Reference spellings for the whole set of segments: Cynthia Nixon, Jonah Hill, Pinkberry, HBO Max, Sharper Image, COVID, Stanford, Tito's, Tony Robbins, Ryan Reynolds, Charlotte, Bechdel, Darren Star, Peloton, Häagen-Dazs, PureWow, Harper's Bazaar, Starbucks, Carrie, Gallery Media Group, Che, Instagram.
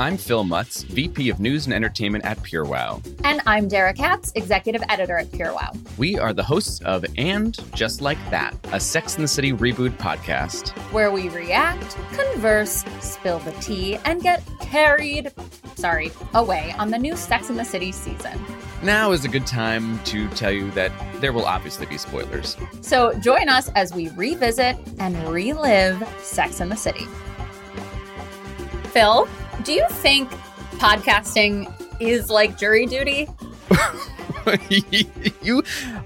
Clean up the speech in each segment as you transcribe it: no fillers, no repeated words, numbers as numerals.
I'm Phil Mutz, VP of News and Entertainment at PureWow. And I'm Dara Katz, Executive Editor at PureWow. We are the hosts of And Just Like That, a Sex and the City reboot podcast, where we react, converse, spill the tea, and get away on the new Sex and the City season. Now is a good time to tell you that there will obviously be spoilers. So join us as we revisit and relive Sex and the City. Phil, do you think podcasting is like jury duty?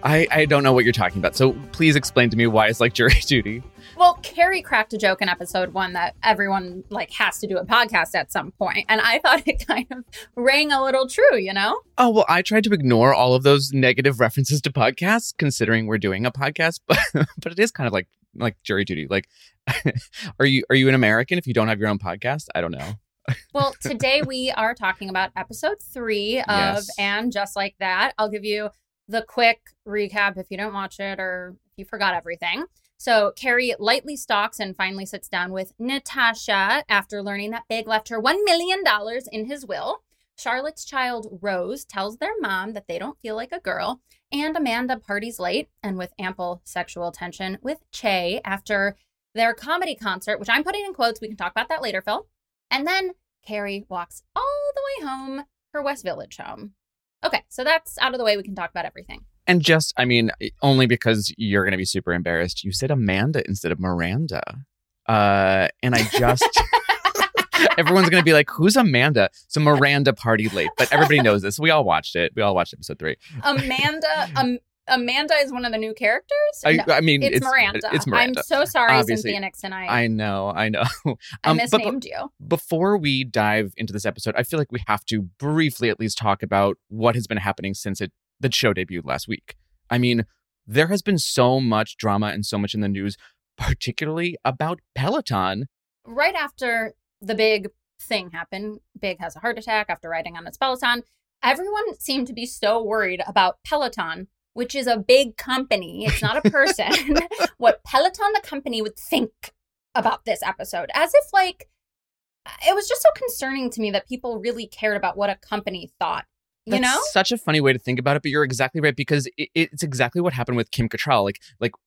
I don't know what you're talking about. So please explain to me why it's like jury duty. Well, Carrie cracked a joke in episode 1 that everyone has to do a podcast at some point. And I thought it kind of rang a little true, you know? Oh, well, I tried to ignore all of those negative references to podcasts, considering we're doing a podcast. But it is kind of like jury duty. Like, are you an American if you don't have your own podcast? I don't know. Well, today we are talking about episode 3 of And Just Like That. I'll give you the quick recap if you don't watch it or if you forgot everything. So Carrie lightly stalks and finally sits down with Natasha after learning that Big left her $1 million in his will. Charlotte's child, Rose, tells their mom that they don't feel like a girl. And Amanda parties late and with ample sexual tension with Che after their comedy concert, which I'm putting in quotes. We can talk about that later, Phil. And then Carrie walks all the way home, her West Village home. Okay, so that's out of the way. We can talk about everything. And just, only because you're going to be super embarrassed, you said Amanda instead of Miranda. And I just, everyone's going to be like, who's Amanda? So Miranda partied late, but everybody knows this. We all watched it. We all watched episode 3. Amanda is one of the new characters? No, it's Miranda. It's Miranda. I'm so sorry, obviously. Cynthia Nixon. I know. I misnamed you. Before we dive into this episode, I feel like we have to briefly at least talk about what has been happening since the show debuted last week. There has been so much drama and so much in the news, particularly about Peloton. Right after the big thing happened, Big has a heart attack after riding on its Peloton. Everyone seemed to be so worried about Peloton, which is a big company. It's not a person. What Peloton, the company, would think about this episode. As if, it was just so concerning to me that people really cared about what a company thought. That's such a funny way to think about it, but you're exactly right, because it's exactly what happened with Kim Cattrall.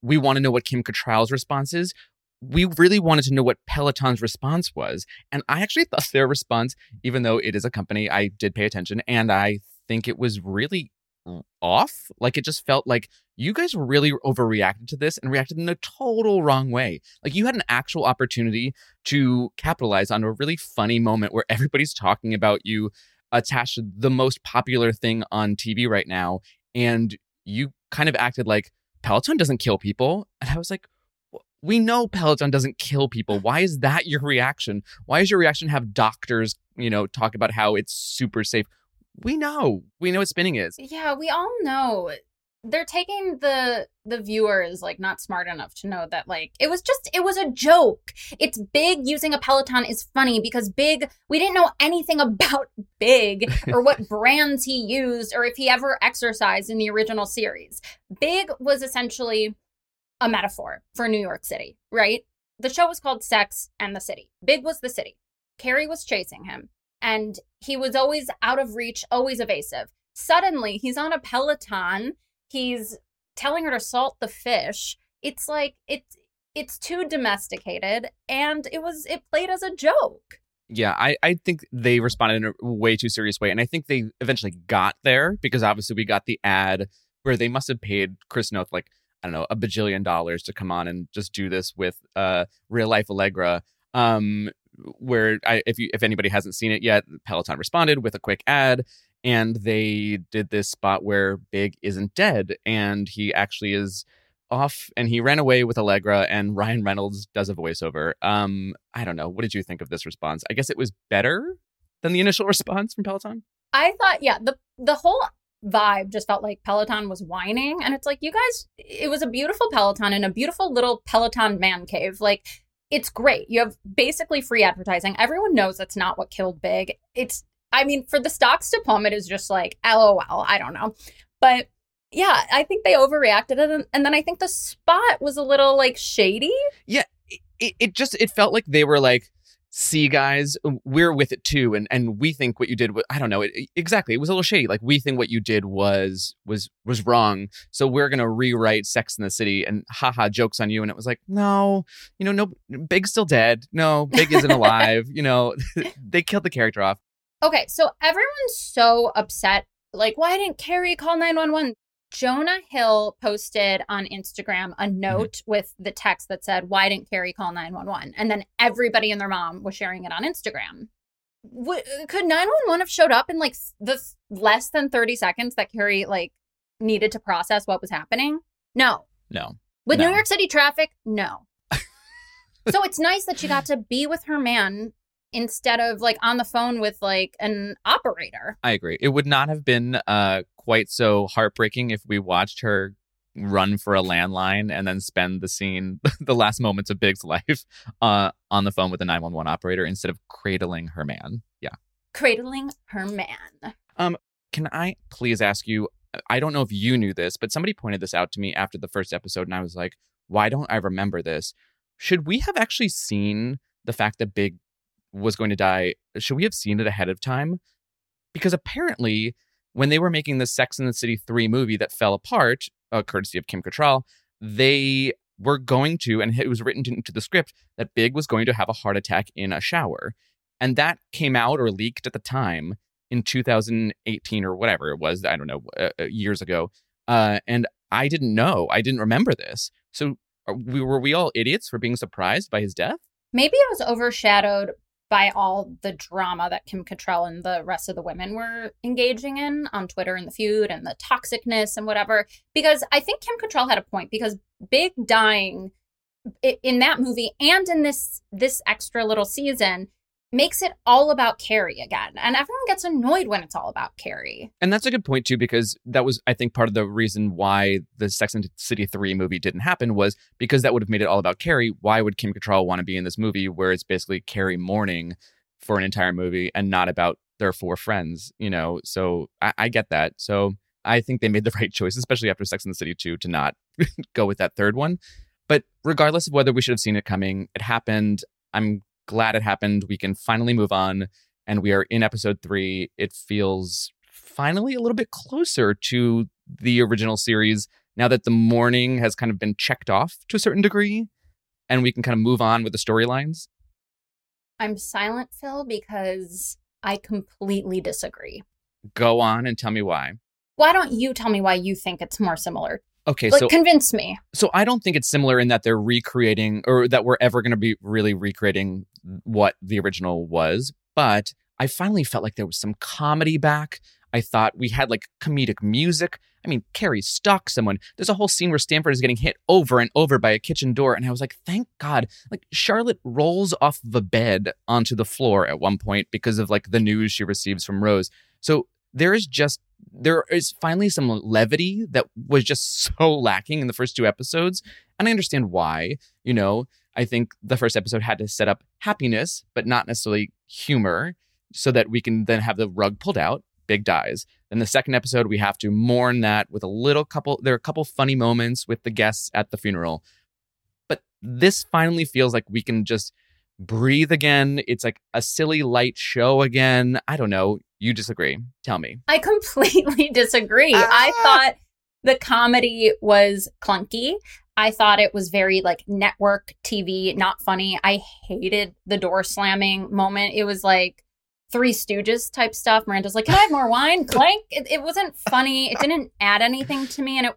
We want to know what Kim Cattrall's response is. We really wanted to know what Peloton's response was. And I actually thought their response, even though it is a company, I did pay attention, and I think it was really off. It just felt like you guys really overreacted to this and reacted in a total wrong way. You had an actual opportunity to capitalize on a really funny moment where everybody's talking about you, attached to the most popular thing on TV right now. And you kind of acted like Peloton doesn't kill people. And I was like, we know Peloton doesn't kill people. Why is that your reaction? Why is your reaction have doctors, talk about how it's super safe? We know what spinning is. Yeah, we all know. They're taking the viewers not smart enough to know that it was a joke. It's Big using a Peloton is funny because Big, we didn't know anything about Big or what brands he used or if he ever exercised in the original series. Big was essentially a metaphor for New York City, right? The show was called Sex and the City. Big was the city. Carrie was chasing him. And he was always out of reach, always evasive. Suddenly, he's on a Peloton. He's telling her to salt the fish. It's it's too domesticated. And it played as a joke. Yeah, I think they responded in a way too serious way. And I think they eventually got there because obviously we got the ad where they must have paid Chris Noth, a $1 bajillion to come on and just do this with real life Allegra. Where if anybody hasn't seen it yet, Peloton responded with a quick ad, and they did this spot where Big isn't dead, and he actually is off, and he ran away with Allegra, and Ryan Reynolds does a voiceover. I don't know. What did you think of this response? I guess it was better than the initial response from Peloton. I thought, yeah, the whole vibe just felt like Peloton was whining, and it's you guys, it was a beautiful Peloton and a beautiful little Peloton man cave, It's great. You have basically free advertising. Everyone knows that's not what killed Big. For the stocks to plummet is just LOL. I don't know. But yeah, I think they overreacted. And then I think the spot was a little shady. Yeah, it felt like they were see, guys, we're with it too, and we think what you did was, I don't know, exactly. It was a little shady. Like, we think what you did was wrong. So we're gonna rewrite Sex and the City, and haha, jokes on you. And it was like, no, no, Big's still dead. No, Big isn't alive. They killed the character off. Okay, so everyone's so upset. Like, why didn't Carrie call 911? Jonah Hill posted on Instagram a note with the text that said, why didn't Carrie call 911? And then everybody and their mom was sharing it on Instagram. Could 911 have showed up in like the less than 30 seconds that Carrie like needed to process what was happening? No. With New York City traffic? No. So it's nice that she got to be with her man instead of like on the phone with like an operator. I agree. It would not have been quite so heartbreaking if we watched her run for a landline and then spend the last moments of Big's life on the phone with a 911 operator instead of cradling her man. Yeah. Cradling her man. Can I please ask you, I don't know if you knew this, but somebody pointed this out to me after the first episode and I was like, why don't I remember this? Should we have actually seen the fact that Big was going to die? Should we have seen it ahead of time? Because apparently when they were making the Sex and the City 3 movie that fell apart, courtesy of Kim Cattrall, they were going to, and it was written into the script, that Big was going to have a heart attack in a shower. And that came out or leaked at the time in 2018 or whatever it was, I don't know, years ago. And I didn't know. I didn't remember this. So were we all idiots for being surprised by his death? Maybe it was overshadowed by all the drama that Kim Cattrall and the rest of the women were engaging in on Twitter and the feud and the toxicness and whatever. Because I think Kim Cattrall had a point, because Big dying in that movie and in this extra little season makes it all about Carrie again. And everyone gets annoyed when it's all about Carrie. And that's a good point, too, because that was, I think, part of the reason why the Sex and the City 3 movie didn't happen, was because that would have made it all about Carrie. Why would Kim Cattrall want to be in this movie where it's basically Carrie mourning for an entire movie and not about their 4 friends, So I get that. So I think they made the right choice, especially after Sex and the City 2, to not go with that third one. But regardless of whether we should have seen it coming, it happened. I'm glad it happened. We can finally move on. And we are in episode 3. It feels finally a little bit closer to the original series now that the mourning has kind of been checked off to a certain degree. And we can kind of move on with the storylines. I'm silent, Phil, because I completely disagree. Go on and tell me why. Why don't you tell me why you think it's more similar? Okay, so convince me. So I don't think it's similar in that they're recreating, or that we're ever going to be really recreating what the original was. But I finally felt like there was some comedy back. I thought we had like comedic music. I mean, Carrie stalks someone. There's a whole scene where Stanford is getting hit over and over by a kitchen door. And I was like, thank God. Like, Charlotte rolls off the bed onto the floor at one point because of like the news she receives from Rose. So there is finally some levity that was just so lacking in the first 2 episodes. And I understand why. I think the first episode had to set up happiness, but not necessarily humor, so that we can then have the rug pulled out. Big dies. Then the second episode, we have to mourn that with a little couple. There are a couple funny moments with the guests at the funeral. But this finally feels like we can just breathe again. It's like a silly, light show again. I don't know. You disagree. Tell me. I completely disagree. I thought the comedy was clunky. I thought it was very like network TV, not funny. I hated the door slamming moment. It was like Three Stooges type stuff. Miranda's like, can I have more wine? Clank. It wasn't funny. It didn't add anything to me. And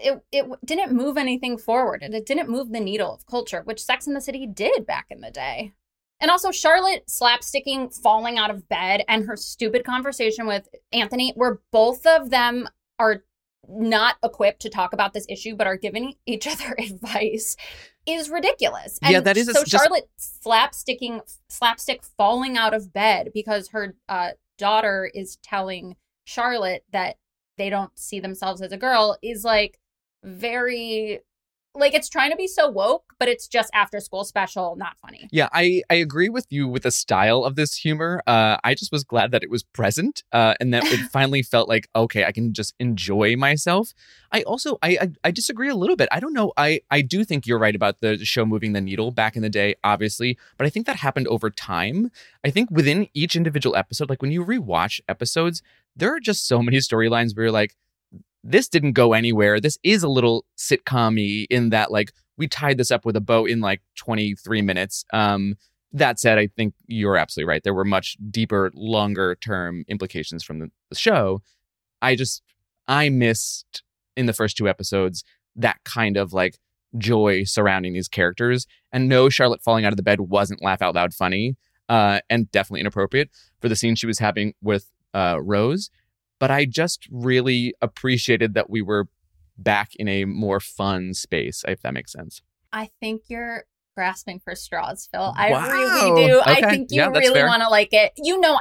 it didn't move anything forward. And it didn't move the needle of culture, which Sex and the City did back in the day. And also Charlotte slapsticking, falling out of bed, and her stupid conversation with Anthony, where both of them are not equipped to talk about this issue, but are giving each other advice, is ridiculous. And yeah, that is so Charlotte slapstick falling out of bed because her daughter is telling Charlotte that they don't see themselves as a girl is like very Like, it's trying to be so woke, but it's just after school special, not funny. Yeah, I agree with you with the style of this humor. I just was glad that it was present and that it finally felt like, okay, I can just enjoy myself. I also, I disagree a little bit. I don't know. I do think you're right about the show moving the needle back in the day, obviously. But I think that happened over time. I think within each individual episode, like when you rewatch episodes, there are just so many storylines where you're like, this didn't go anywhere. This is a little sitcom-y in that, like, we tied this up with a bow in, like, 23 minutes. That said, I think you're absolutely right. There were much deeper, longer-term implications from the show. I missed, in the first two episodes, that kind of, like, joy surrounding these characters. And no, Charlotte falling out of the bed wasn't laugh-out-loud funny and definitely inappropriate for the scene she was having with Rose. But I just really appreciated that we were back in a more fun space, if that makes sense. I think you're grasping for straws, Phil. I really do. Okay. I think you really want to like it. You know,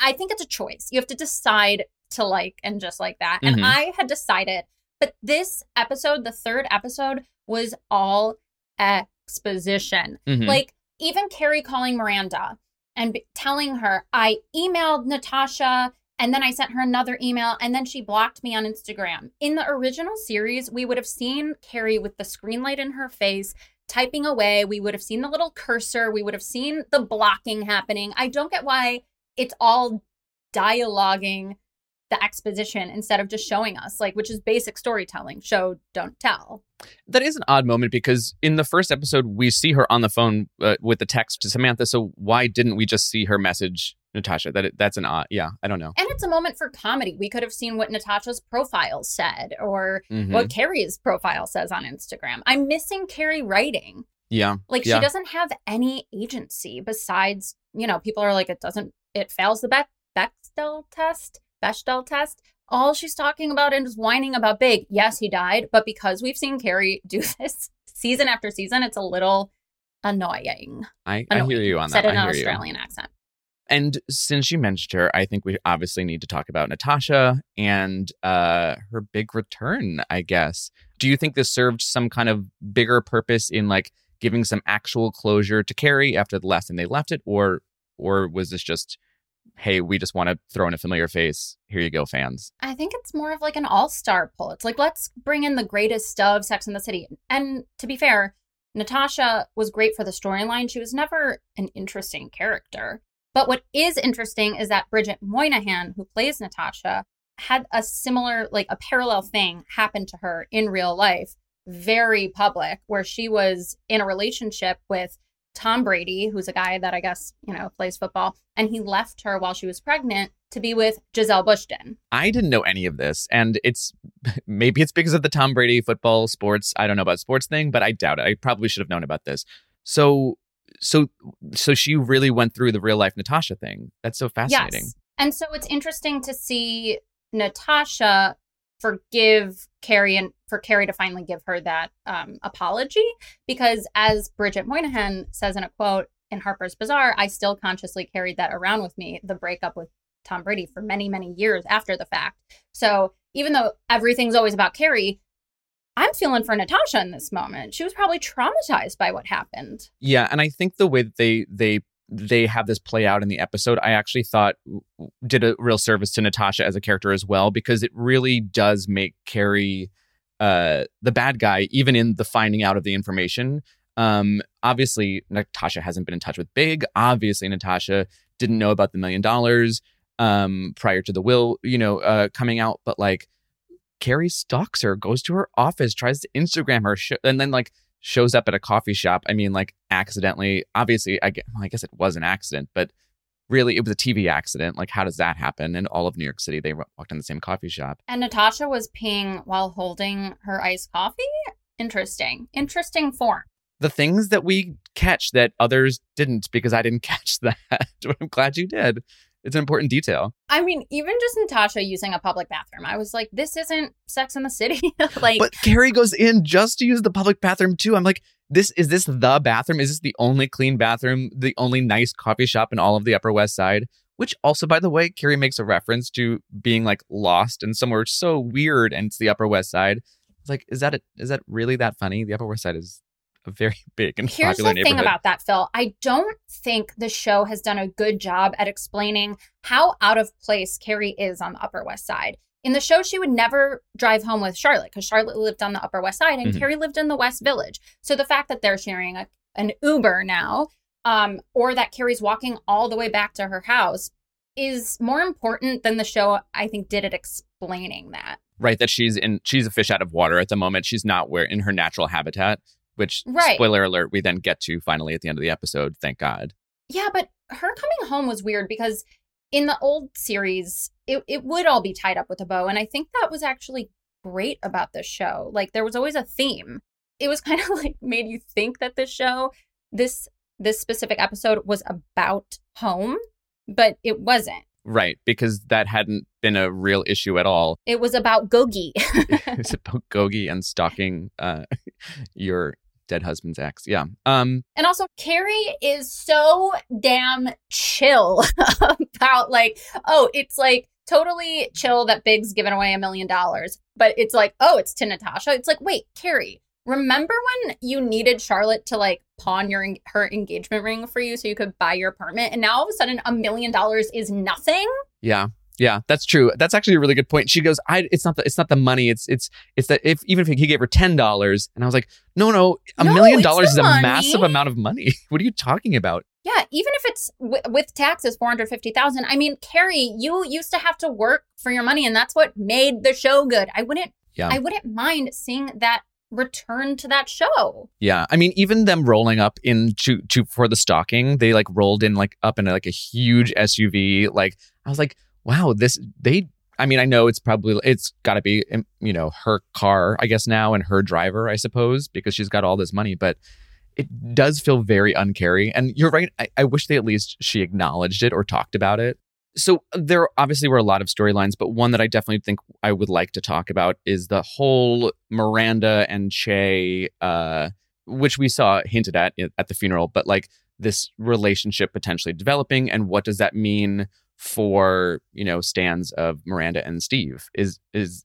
I think it's a choice. You have to decide to like And Just Like That. Mm-hmm. And I had decided. But this episode, the third episode, was all exposition. Mm-hmm. Like, even Carrie calling Miranda and telling her, I emailed Natasha, and then I sent her another email, and then she blocked me on Instagram. In the original series, we would have seen Carrie with the screen light in her face, typing away. We would have seen the little cursor. We would have seen the blocking happening. I don't get why it's all dialoguing the exposition instead of just showing us, like, which is basic storytelling. Show, don't tell. That is an odd moment, because in the first episode, we see her on the phone with the text to Samantha. So why didn't we just see her message Natasha? That's an odd, yeah, I don't know. And it's a moment for comedy. We could have seen what Natasha's profile said or what Carrie's profile says on Instagram. I'm missing Carrie writing. Yeah. Like, she doesn't have any agency besides, you know, people are like, it fails the Bechdel test. All she's talking about and just whining about Big. Yes, he died. But because we've seen Carrie do this season after season, it's a little annoying. I hear you on that. Said in an Australian accent. And since you mentioned her, I think we obviously need to talk about Natasha and her big return, I guess. Do you think this served some kind of bigger purpose in, like, giving some actual closure to Carrie after the last time they left it? Or was this just, hey, we just want to throw in a familiar face. Here you go, fans. I think it's more of like an all-star pull. It's like, let's bring in the greatest of Sex and the City. And to be fair, Natasha was great for the storyline. She was never an interesting character. But what is interesting is that Bridget Moynahan, who plays Natasha, had a similar, like, a parallel thing happen to her in real life, very public, where she was in a relationship with Tom Brady, who's a guy that I guess, you know, plays football, and he left her while she was pregnant to be with Gisele Bündchen. I didn't know any of this, and maybe it's because of the Tom Brady football sports, I don't know about sports thing, but I doubt it. I probably should have known about this. So she really went through the real life Natasha thing. That's so fascinating. Yes. And so it's interesting to see Natasha forgive Carrie and for Carrie to finally give her that apology, because as Bridget Moynahan says in a quote in Harper's Bazaar, I still consciously carried that around with me, the breakup with Tom Brady, for many, many years after the fact. So even though everything's always about Carrie, I'm feeling for Natasha in this moment. She was probably traumatized by what happened. Yeah, and I think the way that they have this play out in the episode, I actually thought did a real service to Natasha as a character as well, because it really does make Carrie the bad guy, even in the finding out of the information. Obviously, Natasha hasn't been in touch with Big. Obviously, Natasha didn't know about the $1 million prior to the will, you know, coming out. But, like, Carrie stalks her, goes to her office, tries to Instagram her, and then, like, shows up at a coffee shop. I mean, like, accidentally. Obviously, I guess it was an accident, but really it was a TV accident. Like, how does that happen? In all of New York City, they walked in the same coffee shop. And Natasha was peeing while holding her iced coffee? Interesting. Interesting form. The things that we catch that others didn't, because I didn't catch that. But I'm glad you did. It's an important detail. I mean, even just Natasha using a public bathroom, I was like, this isn't Sex and the City. Like, but Carrie goes in just to use the public bathroom, too. I'm like, is this the bathroom? Is this the only clean bathroom? The only nice coffee shop in all of the Upper West Side? Which also, by the way, Carrie makes a reference to being, like, lost and somewhere so weird, and it's the Upper West Side. was like, is that really that funny? The Upper West Side is a very big and popular neighborhood. Here's the thing about that, Phil. I don't think the show has done a good job at explaining how out of place Carrie is on the Upper West Side. In the show, she would never drive home with Charlotte because Charlotte lived on the Upper West Side and mm-hmm. Carrie lived in the West Village. So the fact that they're sharing an Uber now or that Carrie's walking all the way back to her house is more important than the show, I think, did at explaining that. Right, that she's a fish out of water at the moment. She's not in her natural habitat, which, right. Spoiler alert, we then get to finally at the end of the episode, thank God. Yeah, but her coming home was weird because in the old series, it would all be tied up with a bow. And I think that was actually great about this show. Like, there was always a theme. It was kind of like made you think that this show, this specific episode was about home, but it wasn't. Right, because that hadn't been a real issue at all. It was about Gogi. It's about Gogi and stalking your dead husband's ex. Yeah. And also, Carrie is so damn chill about like, oh, it's like totally chill that Big's given away $1 million. But it's like, oh, it's to Natasha. It's like, wait, Carrie, remember when you needed Charlotte to like pawn her engagement ring for you so you could buy your apartment? And now all of a sudden $1 million is nothing. Yeah. Yeah, that's true. That's actually a really good point. She goes, it's not the money. It's that if he gave her $10, and I was like, no, $1 million is a massive amount of money. What are you talking about? Yeah, even if it's with taxes, $450,000. I mean, Carrie, you used to have to work for your money, and that's what made the show good. I wouldn't mind seeing that return to that show. Yeah, I mean, even them rolling up into for the stalking, they like rolled in like up in like a huge SUV. Like I was like, wow, I know it's got to be, you know, her car, I guess now, and her driver, I suppose, because she's got all this money. But it does feel very un-Carrie. And you're right. I wish she acknowledged it or talked about it. So there obviously were a lot of storylines, but one that I definitely think I would like to talk about is the whole Miranda and Che, which we saw hinted at the funeral, but like this relationship potentially developing. And what does that mean for, you know, stands of Miranda and Steve?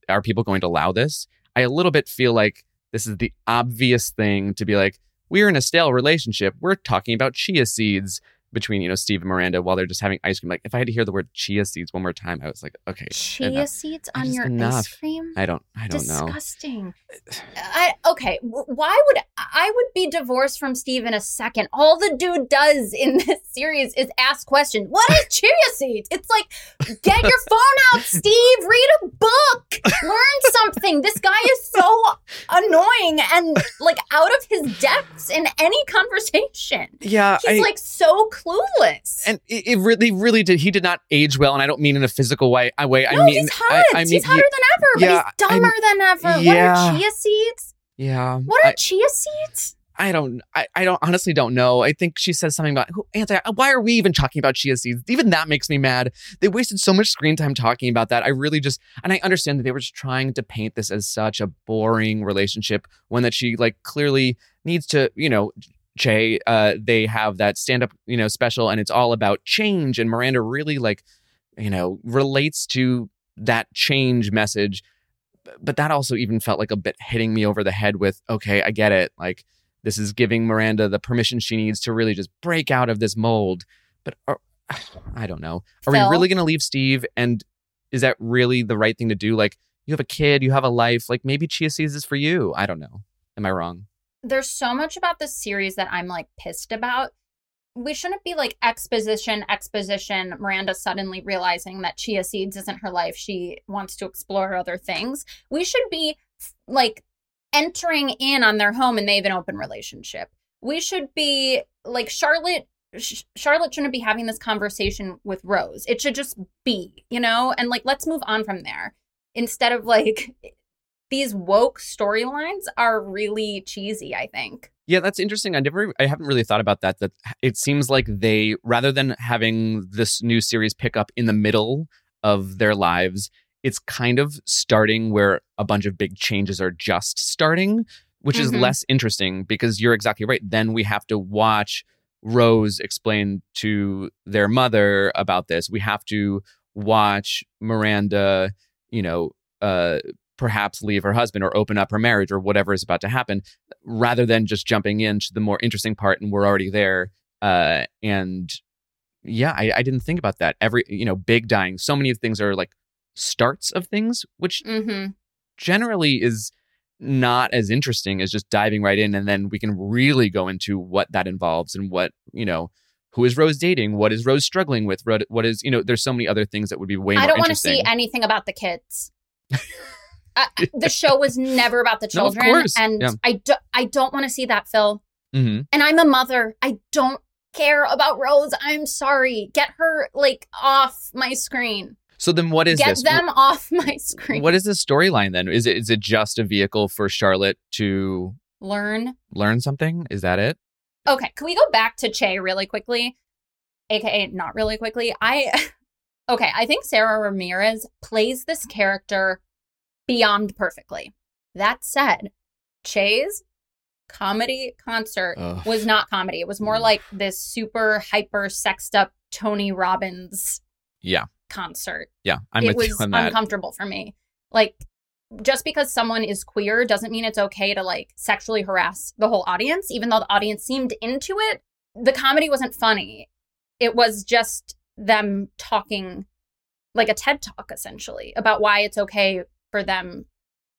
Are people going to allow this? I a little bit feel like this is the obvious thing to be like, we're in a stale relationship. We're talking about chia seeds between, you know, Steve and Miranda while they're just having ice cream. Like, if I had to hear the word chia seeds one more time, I was like, okay. Chia seeds on your ice cream? I don't Disgusting. Know. Disgusting. Okay. Why would I be divorced from Steve in a second? All the dude does in this series is ask questions. What is chia seeds? It's like, get your phone out, Steve. Read a book. Learn something. This guy is so annoying and like out of his depths in any conversation. Yeah. He's like so clueless. And it really, really did. He did not age well. And I don't mean in a physical way. He's hot. He's hotter than ever, yeah, but he's dumber than ever. Yeah. What are chia seeds? Yeah. What are chia seeds? I honestly don't know. I think she says something about why are we even talking about chia seeds? Even that makes me mad. They wasted so much screen time talking about that. I understand that they were just trying to paint this as such a boring relationship, one that she like clearly needs to, you know, Che, they have that stand-up, you know, special, and it's all about change. And Miranda really like, you know, relates to that change message. But that also even felt like a bit hitting me over the head with, okay, I get it. Like, this is giving Miranda the permission she needs to really just break out of this mold. But I don't know. Are Phil, we really going to leave Steve? And is that really the right thing to do? Like, you have a kid, you have a life. Like, maybe chia seeds is for you. I don't know. Am I wrong? There's so much about this series that I'm like pissed about. We shouldn't be like exposition, Miranda suddenly realizing that chia seeds isn't her life. She wants to explore other things. We should be like entering in on their home and they have an open relationship. We should be like Charlotte shouldn't be having this conversation with Rose. It should just be, you know, and like, let's move on from there instead of like these woke storylines are really cheesy, I think. Yeah, that's interesting. I haven't really thought about that. That it seems like they, rather than having this new series pick up in the middle of their lives, it's kind of starting where a bunch of big changes are just starting, which is less interesting because you're exactly right. Then we have to watch Rose explain to their mother about this. We have to watch Miranda, you know, perhaps leave her husband or open up her marriage or whatever is about to happen, rather than just jumping into the more interesting part and we're already there. And yeah, I didn't think about that. Big dying. So many of things are like starts of things, which generally is not as interesting as just diving right in. And then we can really go into what that involves and what, who is Rose dating? What is Rose struggling with? What is, there's so many other things that would be way more interesting. I don't want to see anything about the kids. The show was never about the children. No, and yeah. I don't want to see that, Phil. Mm-hmm. And I'm a mother. I don't care about Rose. I'm sorry. Get her off my screen. So then what is this? Get them off my screen. What is the storyline then? Is it just a vehicle for Charlotte to learn something? Is that it? Okay. Can we go back to Che really quickly? AKA not really quickly. I think Sarah Ramirez plays this character beyond perfectly. That said, Che's comedy concert was not comedy. It was more like this super hyper sexed up Tony Robbins concert. Yeah, it was uncomfortable for me. Just because someone is queer doesn't mean it's okay to sexually harass the whole audience, even though the audience seemed into it. The comedy wasn't funny. It was just them talking like a TED talk, essentially, about why it's okay for them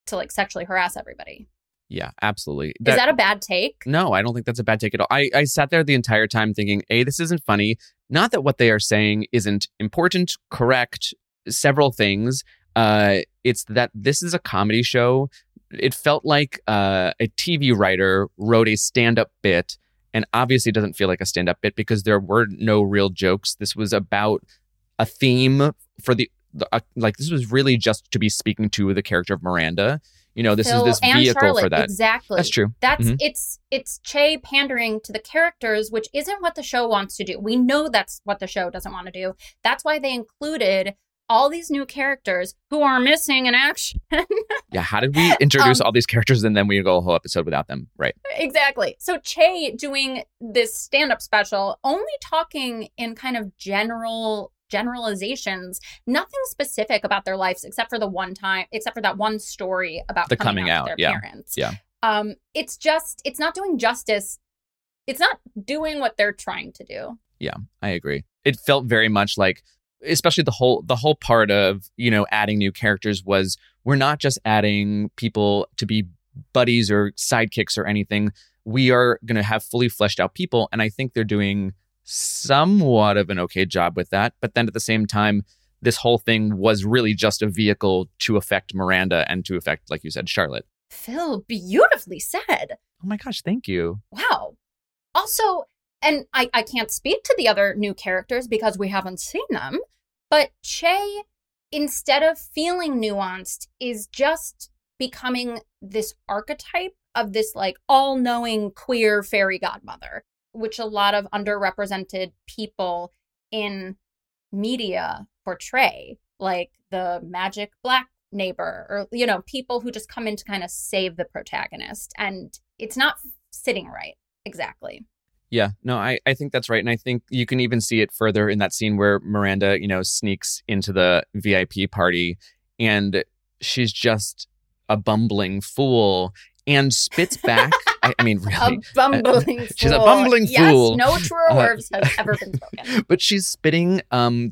to sexually harass everybody. Yeah, absolutely. Is that a bad take? No, I don't think that's a bad take at all. I sat there the entire time thinking, A, this isn't funny. Not that what they are saying isn't important, correct, several things. It's that this is a comedy show. It felt like a TV writer wrote a stand-up bit, and obviously doesn't feel like a stand-up bit because there were no real jokes. This was about a theme for this was really just to be speaking to the character of Miranda. This is this vehicle Charlotte, for that. Exactly. That's true. That's it's Che pandering to the characters, which isn't what the show wants to do. We know that's what the show doesn't want to do. That's why they included all these new characters who are missing in action. Yeah, how did we introduce all these characters and then we go a whole episode without them? Right. Exactly. So Che doing this stand-up special, only talking in kind of generalizations, nothing specific about their lives except for that one story about the coming out with their parents. Yeah. It's not doing justice. It's not doing what they're trying to do. Yeah, I agree. It felt very much like, especially the whole part of, adding new characters was, we're not just adding people to be buddies or sidekicks or anything. We are going to have fully fleshed out people. And I think they're doing somewhat of an okay job with that. But then at the same time, this whole thing was really just a vehicle to affect Miranda and to affect, like you said, Charlotte. Phil, beautifully said. Oh my gosh, thank you. Wow. Also, and I can't speak to the other new characters because we haven't seen them, but Che, instead of feeling nuanced, is just becoming this archetype of this all-knowing queer fairy godmother, which a lot of underrepresented people in media portray, like the magic black neighbor or, people who just come in to kind of save the protagonist. And it's not sitting right. Exactly. Yeah, no, I think that's right. And I think you can even see it further in that scene where Miranda, sneaks into the VIP party and she's just a bumbling fool and spits back. I mean, really. A bumbling fool. She's a bumbling fool. Yes, no truer words have ever been spoken. But she's spitting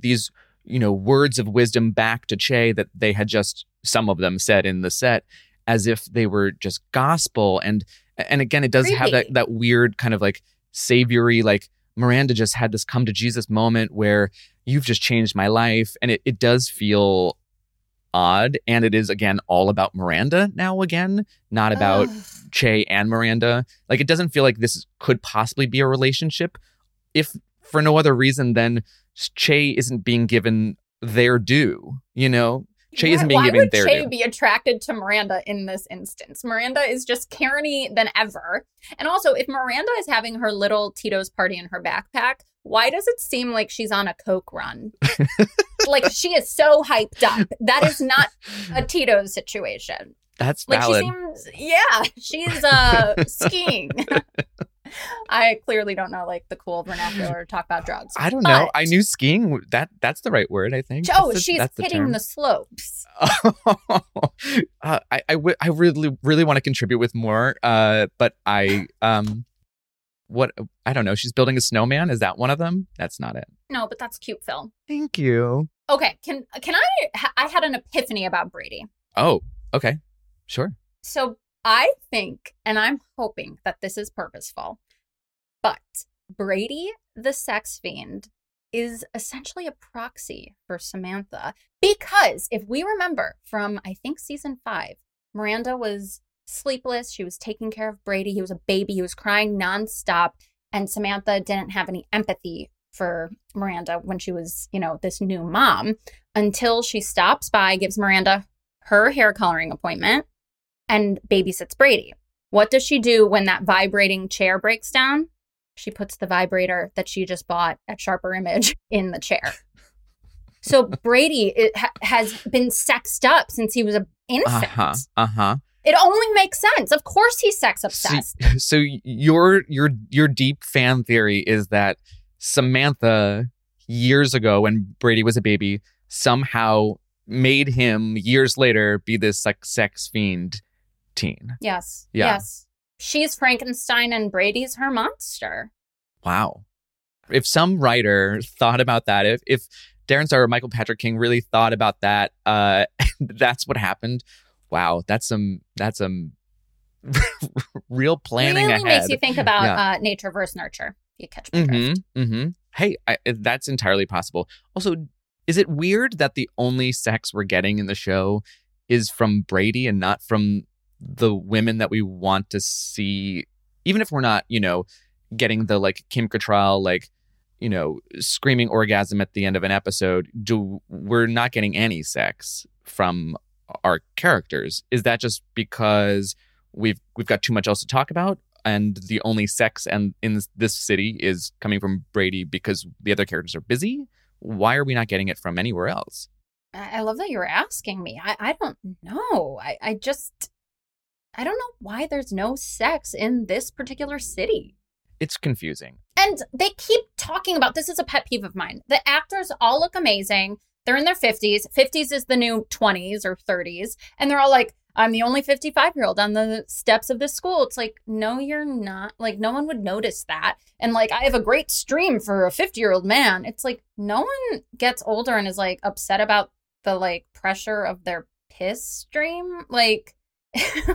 these, words of wisdom back to Che that they had just, some of them said in the set, as if they were just gospel. And again, it does have that weird kind of savory, Miranda just had this come to Jesus moment where you've just changed my life. And it does feel odd. And it is, again, all about Miranda now again, not about Che and Miranda. It doesn't feel like this could possibly be a relationship if for no other reason than Che isn't being given their due, Che isn't being given their due. Why would Che be attracted to Miranda in this instance? Miranda is just Karen-y than ever. And also, if Miranda is having her little Tito's party in her backpack, why does it seem like she's on a Coke run? She is so hyped up. That is not a Tito's situation. That's valid. She seems, she's skiing. I clearly don't know like the cool vernacular to talk about drugs. I don't know. I knew skiing. That's the right word, I think. Oh, she's hitting the slopes. I really, really want to contribute with more. But I don't know. She's building a snowman. Is that one of them? That's not it. No, but that's cute, Phil. Thank you. Okay. I had an epiphany about Brady. Oh, okay. Sure. So I think, and I'm hoping that this is purposeful, but Brady, the sex fiend, is essentially a proxy for Samantha. Because if we remember from, I think, season 5, Miranda was sleepless. She was taking care of Brady. He was a baby. He was crying nonstop. And Samantha didn't have any empathy for Miranda when she was, this new mom, until she stops by, gives Miranda her hair coloring appointment, and babysits Brady. What does she do when that vibrating chair breaks down? She puts the vibrator that she just bought at Sharper Image in the chair. So Brady has been sexed up since he was an infant. It only makes sense. Of course he's sex obsessed. So your deep fan theory is that Samantha, years ago when Brady was a baby, somehow made him years later be this like sex fiend teen. Yes. Yeah. Yes. She's Frankenstein and Brady's her monster. Wow. If some writer thought about that, if Darren Star or Michael Patrick King really thought about that, that's what happened. Wow, that's some real planning ahead. It really makes you think about nature versus nurture. You catch my drift. Mm-hmm. Hey, that's entirely possible. Also, is it weird that the only sex we're getting in the show is from Brady and not from the women that we want to see? Even if we're not, getting the like Kim Cattrall, like, screaming orgasm at the end of an episode, we're not getting any sex from our characters. Is that just because we've got too much else to talk about, and the only sex and in this city is coming from Brady because the other characters are busy? Why are we not getting it from anywhere else? I love that you're asking me. I don't know. I don't know why there's no sex in this particular city. It's confusing. And they keep talking about, this is a pet peeve of mine, the actors all look amazing. They're in their 50s. 50s is the new 20s or 30s. And they're all like, I'm the only 55-year-old on the steps of this school. It's like, no, you're not. Like, no one would notice that. And like, I have a great stream for a 50-year-old man. It's like, no one gets older and is like upset about the like pressure of their piss stream. Like,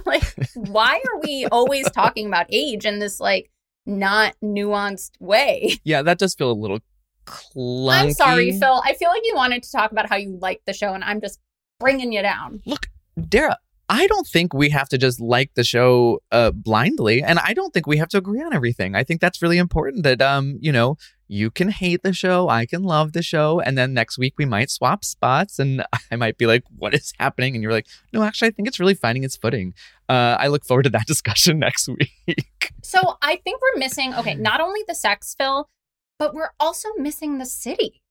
like, why are we always talking about age in this like not nuanced way? Yeah, that does feel a little clunky. I'm sorry, Phil. I feel like you wanted to talk about how you like the show, and I'm just bringing you down. Look, Dara, I don't think we have to just like the show blindly, and I don't think we have to agree on everything. I think that's really important that, you can hate the show, I can love the show, and then next week we might swap spots, and I might be like, what is happening? And you're like, no, actually, I think it's really finding its footing. I look forward to that discussion next week. So I think we're missing, not only the sex, Phil, but we're also missing the city.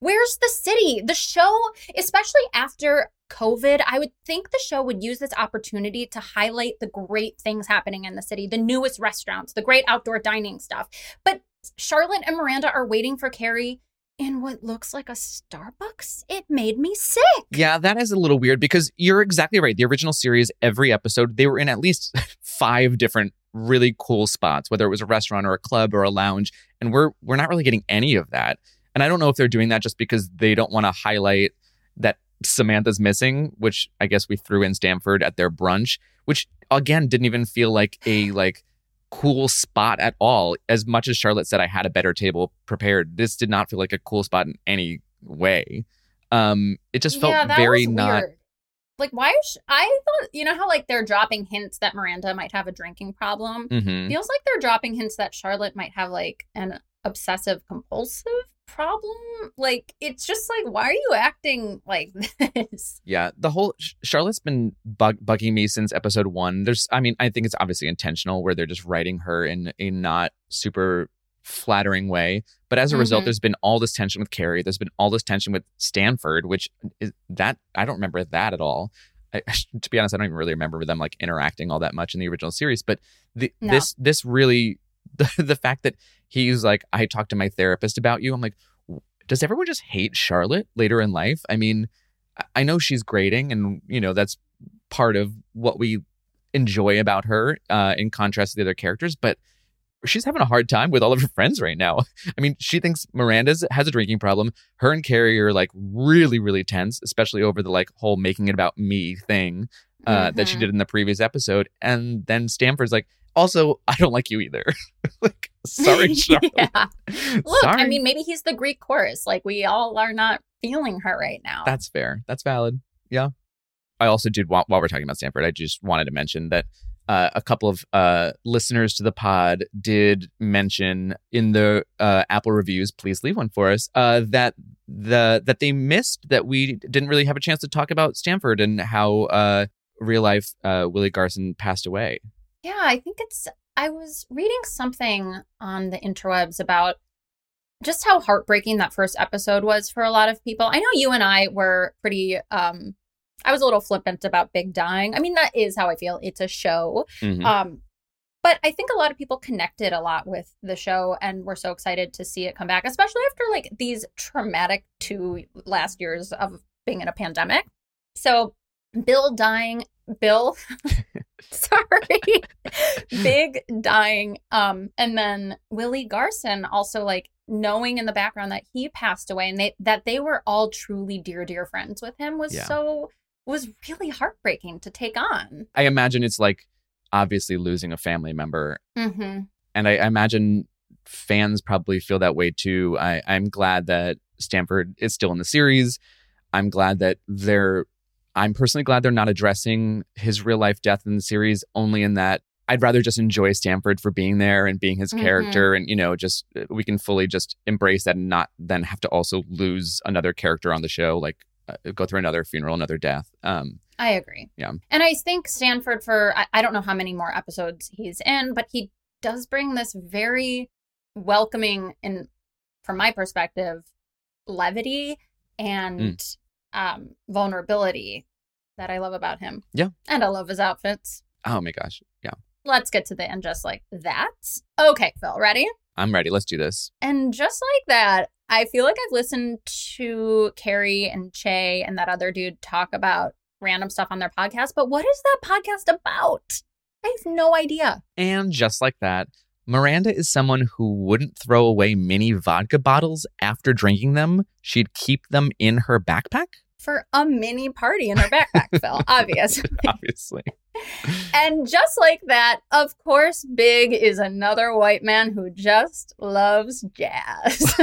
Where's the city? The show, especially after COVID, I would think the show would use this opportunity to highlight the great things happening in the city, the newest restaurants, the great outdoor dining stuff. But Charlotte and Miranda are waiting for Carrie in what looks like a Starbucks. It made me sick. Yeah, that is a little weird because you're exactly right. The original series, every episode, they were in at least 5 different really cool spots, whether it was a restaurant or a club or a lounge. And we're not really getting any of that. And I don't know if they're doing that just because they don't want to highlight that Samantha's missing, which I guess we threw in Stanford at their brunch, which again didn't even feel like a cool spot at all. As much as Charlotte said I had a better table prepared, this did not feel like a cool spot in any way. It just felt very not. Like, why? I thought, you know how like they're dropping hints that Miranda might have a drinking problem? Mm-hmm. Feels like they're dropping hints that Charlotte might have like an obsessive compulsive problem. Like, it's just like, why are you acting like this? Yeah, the whole Charlotte's been bugging me since episode 1. I think it's obviously intentional where they're just writing her in a not super flattering way. But as a result, there's been all this tension with Carrie. There's been all this tension with Stanford, which is that I don't remember that at all. To be honest, I don't even really remember them like interacting all that much in the original series. But this really the fact that he's like, I talked to my therapist about you. I'm like, does everyone just hate Charlotte later in life? I mean, I know she's grating and, you know, that's part of what we enjoy about her in contrast to the other characters. But she's having a hard time with all of her friends right now. I mean, she thinks Miranda has a drinking problem. Her and Carrie are like really, really tense, especially over the like whole making it about me thing that she did in the previous episode. And then Stanford's like, also, I don't like you either. Like, sorry, Charlotte. Yeah. Look, sorry. I mean, maybe he's the Greek chorus. Like, we all are not feeling her right now. That's fair. That's valid. Yeah. I also did, while we're talking about Stanford, I just wanted to mention that a couple of listeners to the pod did mention in the Apple reviews, please leave one for us, that they missed that we didn't really have a chance to talk about Stanford and how real life Willie Garson passed away. Yeah, I think I was reading something on the interwebs about just how heartbreaking that first episode was for a lot of people. I know you and I were pretty, I was a little flippant about Big dying. I mean, that is how I feel. It's a show. Mm-hmm. But I think a lot of people connected a lot with the show and were so excited to see it come back, especially after like these traumatic two last years of being in a pandemic. So Bill dying, sorry, Big dying. And then Willie Garson also like knowing in the background that he passed away and that they were all truly dear, dear friends with him was really heartbreaking to take on. I imagine it's like obviously losing a family member. Mm-hmm. And I imagine fans probably feel that way too. I'm glad that Stanford is still in the series. I'm personally glad they're not addressing his real life death in the series, only in that I'd rather just enjoy Stanford for being there and being his character. And, you know, just we can fully just embrace that and not then have to also lose another character on the show, like go through another funeral, another death. I agree. Yeah. And I think Stanford for I don't know how many more episodes he's in, but he does bring this very welcoming and from my perspective, levity and vulnerability that I love about him. Yeah. And I love his outfits. Oh my gosh. Yeah. Let's get to the end just like that. Okay, Phil, ready? I'm ready. Let's do this. And just like that, I feel like I've listened to Carrie and Che and that other dude talk about random stuff on their podcast, but what is that podcast about? I have no idea. And just like that, Miranda is someone who wouldn't throw away mini vodka bottles after drinking them. She'd keep them in her backpack. For a mini party in her backpack, Phil, obviously. Obviously. And just like that, of course, Big is another white man who just loves jazz.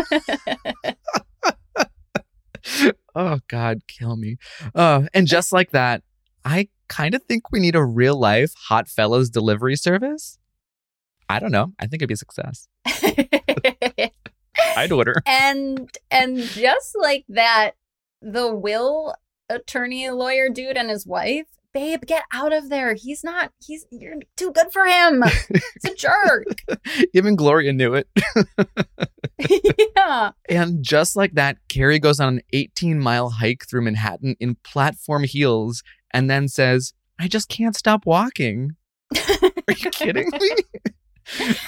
Oh, God, kill me. And just like that, I kind of think we need a real life Hot Fellas delivery service. I don't know. I think it'd be a success. I'd order. And just like that, the Will attorney lawyer dude and his wife, babe, get out of there. You're too good for him. It's a jerk. Even Gloria knew it. Yeah. And just like that, Carrie goes on an 18-mile hike through Manhattan in platform heels and then says, I just can't stop walking. Are you kidding me?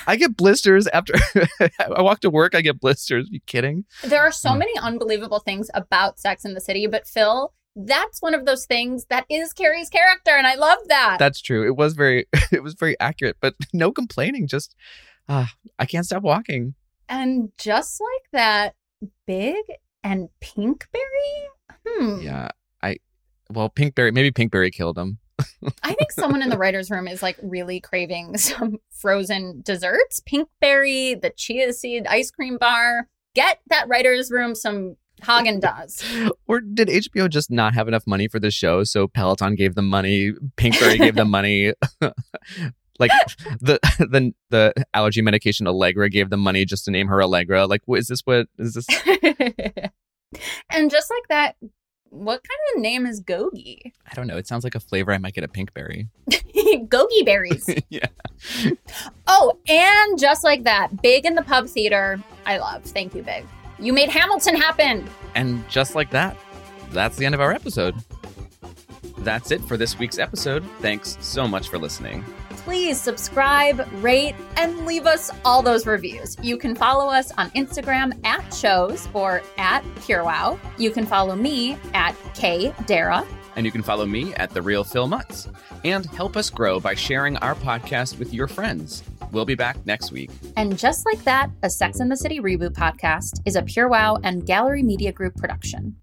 I get blisters after I walk to work. I get blisters. Are you kidding? There are so many unbelievable things about Sex and the City. But Phil, that's one of those things that is Carrie's character. And I love that. That's true. It was very accurate, but no complaining. Just I can't stop walking. And just like that, Big and Pinkberry. Yeah, Pinkberry. Maybe Pinkberry killed him. I think someone in the writer's room is like really craving some frozen desserts. Pinkberry, the chia seed ice cream bar. Get that writer's room some Häagen-Dazs. Or did HBO just not have enough money for the show? So Peloton gave them money. Pinkberry gave them money. Like the allergy medication Allegra gave them money just to name her Allegra. Like, what is this? And just like that. What kind of name is Gogi? I don't know. It sounds like a flavor I might get at Pinkberry. Gogi berries. Yeah. Oh, and just like that, Big in the pub theater. I love. Thank you, Big. You made Hamilton happen. And just like that, that's the end of our episode. That's it for this week's episode. Thanks so much for listening. Please subscribe, rate, and leave us all those reviews. You can follow us on Instagram @shows or @PureWow. You can follow me @KDara. And you can follow me @TheRealPhilMutz. And help us grow by sharing our podcast with your friends. We'll be back next week. And Just Like That, a Sex and the City reboot podcast, is a PureWow and Gallery Media Group production.